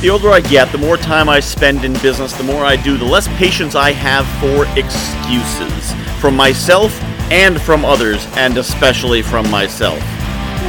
The older I get, the more time I spend in business, the more I do, the less patience I have for excuses from myself and from others, and especially from myself,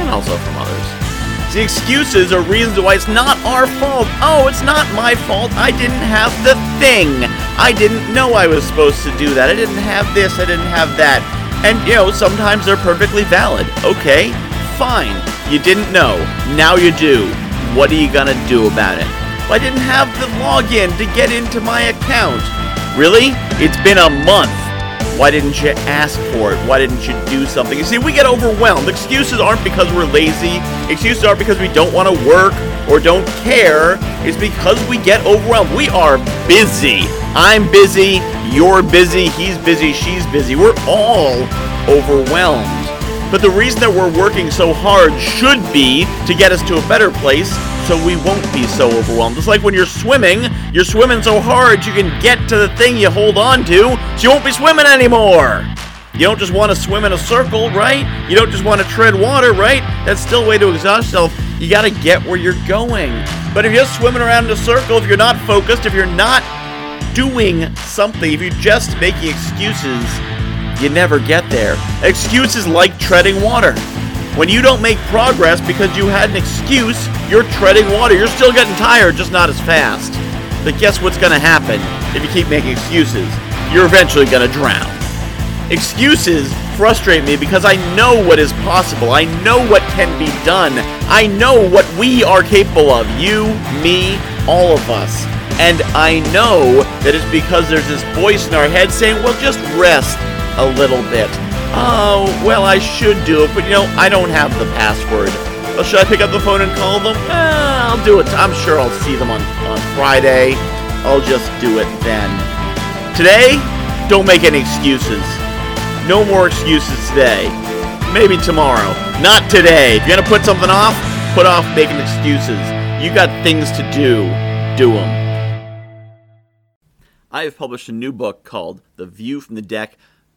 and also from others. The excuses are reasons why it's not our fault. Oh, it's not my fault. I didn't have the thing. I didn't know I was supposed to do that. I didn't have this. I didn't have that. And, you know, sometimes they're perfectly valid. Okay, fine. You didn't know. Now you do. What are you going to do about it? I didn't have the login to get into my account. Really? It's been a month. Why didn't you ask for it? Why didn't you do something? You see, we get overwhelmed. Excuses aren't because we're lazy. Excuses aren't because we don't want to work or don't care. It's because we get overwhelmed. We are busy. I'm busy. You're busy. He's busy. She's busy. We're all overwhelmed. But the reason that we're working so hard should be to get us to a better place, so we won't be so overwhelmed. It's like when you're swimming so hard you can get to the thing you hold on to, so you won't be swimming anymore. You don't just want to swim in a circle, right? You don't just want to tread water, right? That's still a way to exhaust yourself. You got to get where you're going. But if you're just swimming around in a circle, if you're not focused, if you're not doing something, if you're just making excuses, you never get there. Excuses like treading water. When you don't make progress because you had an excuse, you're treading water. You're still getting tired, just not as fast. But guess what's going to happen if you keep making excuses? You're eventually going to drown. Excuses frustrate me because I know what is possible. I know what can be done. I know what we are capable of. You, me, all of us. And I know that it's because there's this voice in our head saying, well, just rest a little bit. Oh, well, I should do it, but you know, I don't have the password. Well, should I pick up the phone and call them? I'll do it. I'm sure I'll see them on Friday. I'll just do it then. Today, don't make any excuses. No more excuses today. Maybe tomorrow. Not today. If you're going to put something off, put off making excuses. You got things to do. Do them. I have published a new book called The View from the Deck,